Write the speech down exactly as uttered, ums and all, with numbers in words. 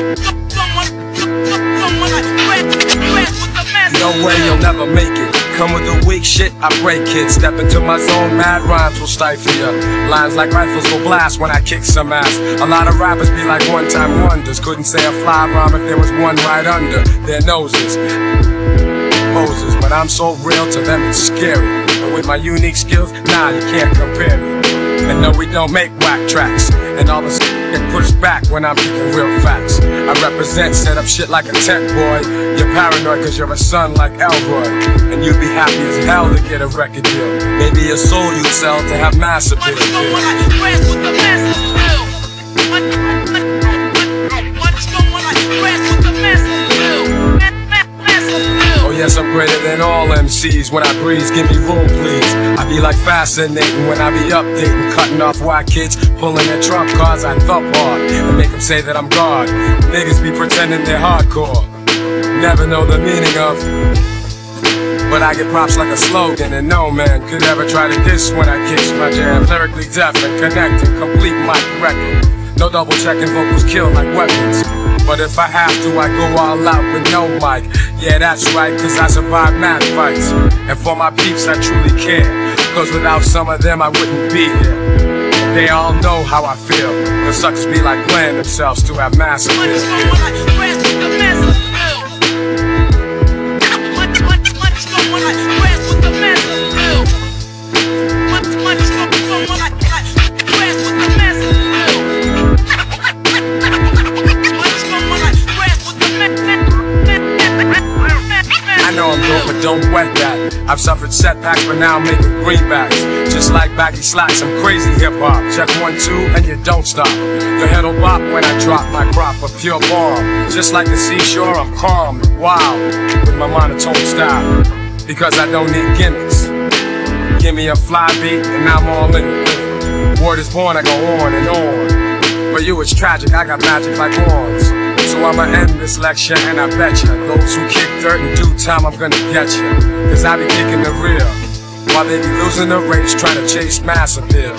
No way you'll never make it. Come with the weak shit, I break it. Step into my zone, mad rhymes will stifle ya. Lines like rifles will blast when I kick some ass. A lot of rappers be like one-time wonders. Couldn't say a fly rhyme if there was one right under their noses. Moses, but I'm so real to them it's scary. But with my unique skills, nah, you can't compare me. And no, we don't make whack tracks. And all the s*** get pushed back when I'm speaking real facts. I represent, set up shit like a tech boy. You're paranoid cause you're a son like Elroy. And you'd be happy as hell to get a record deal. Maybe your soul you'd sell to have mass appeal. Yes, I'm greater than all M Cs. When I breeze, give me room, please. I be like fascinating when I be updating, cutting off white kids, pulling their trump cards. I thump hard and make them say that I'm God. Niggas be pretending they're hardcore, never know the meaning of. But I get props like a slogan, and no man could ever try to diss when I kiss my jam. Lyrically deaf and connected, complete mic record. No double checking, vocals kill like weapons. But if I have to, I go all out with no mic. Yeah, that's right, cause I survived mad fights. And for my peeps, I truly care. Cause without some of them, I wouldn't be here. They all know how I feel. The suckers be like playing themselves to have massive fear. But don't wet that. I've suffered setbacks, but now I'm making greenbacks. Just like baggy slacks, I'm crazy hip-hop. Check one, two, and you don't stop. Your head'll bop when I drop my crop of pure bomb. Just like the seashore, I'm calm and wild with my monotone style, because I don't need gimmicks. Give me a fly beat, and I'm all in it. Word is born, I go on and on. For you, it's tragic, I got magic like horns. So I'ma end this lecture, and I bet ya those who kick dirt in due time, I'm gonna get ya. Cause I be kicking the real while they be losing the race, trying to chase mass appeal.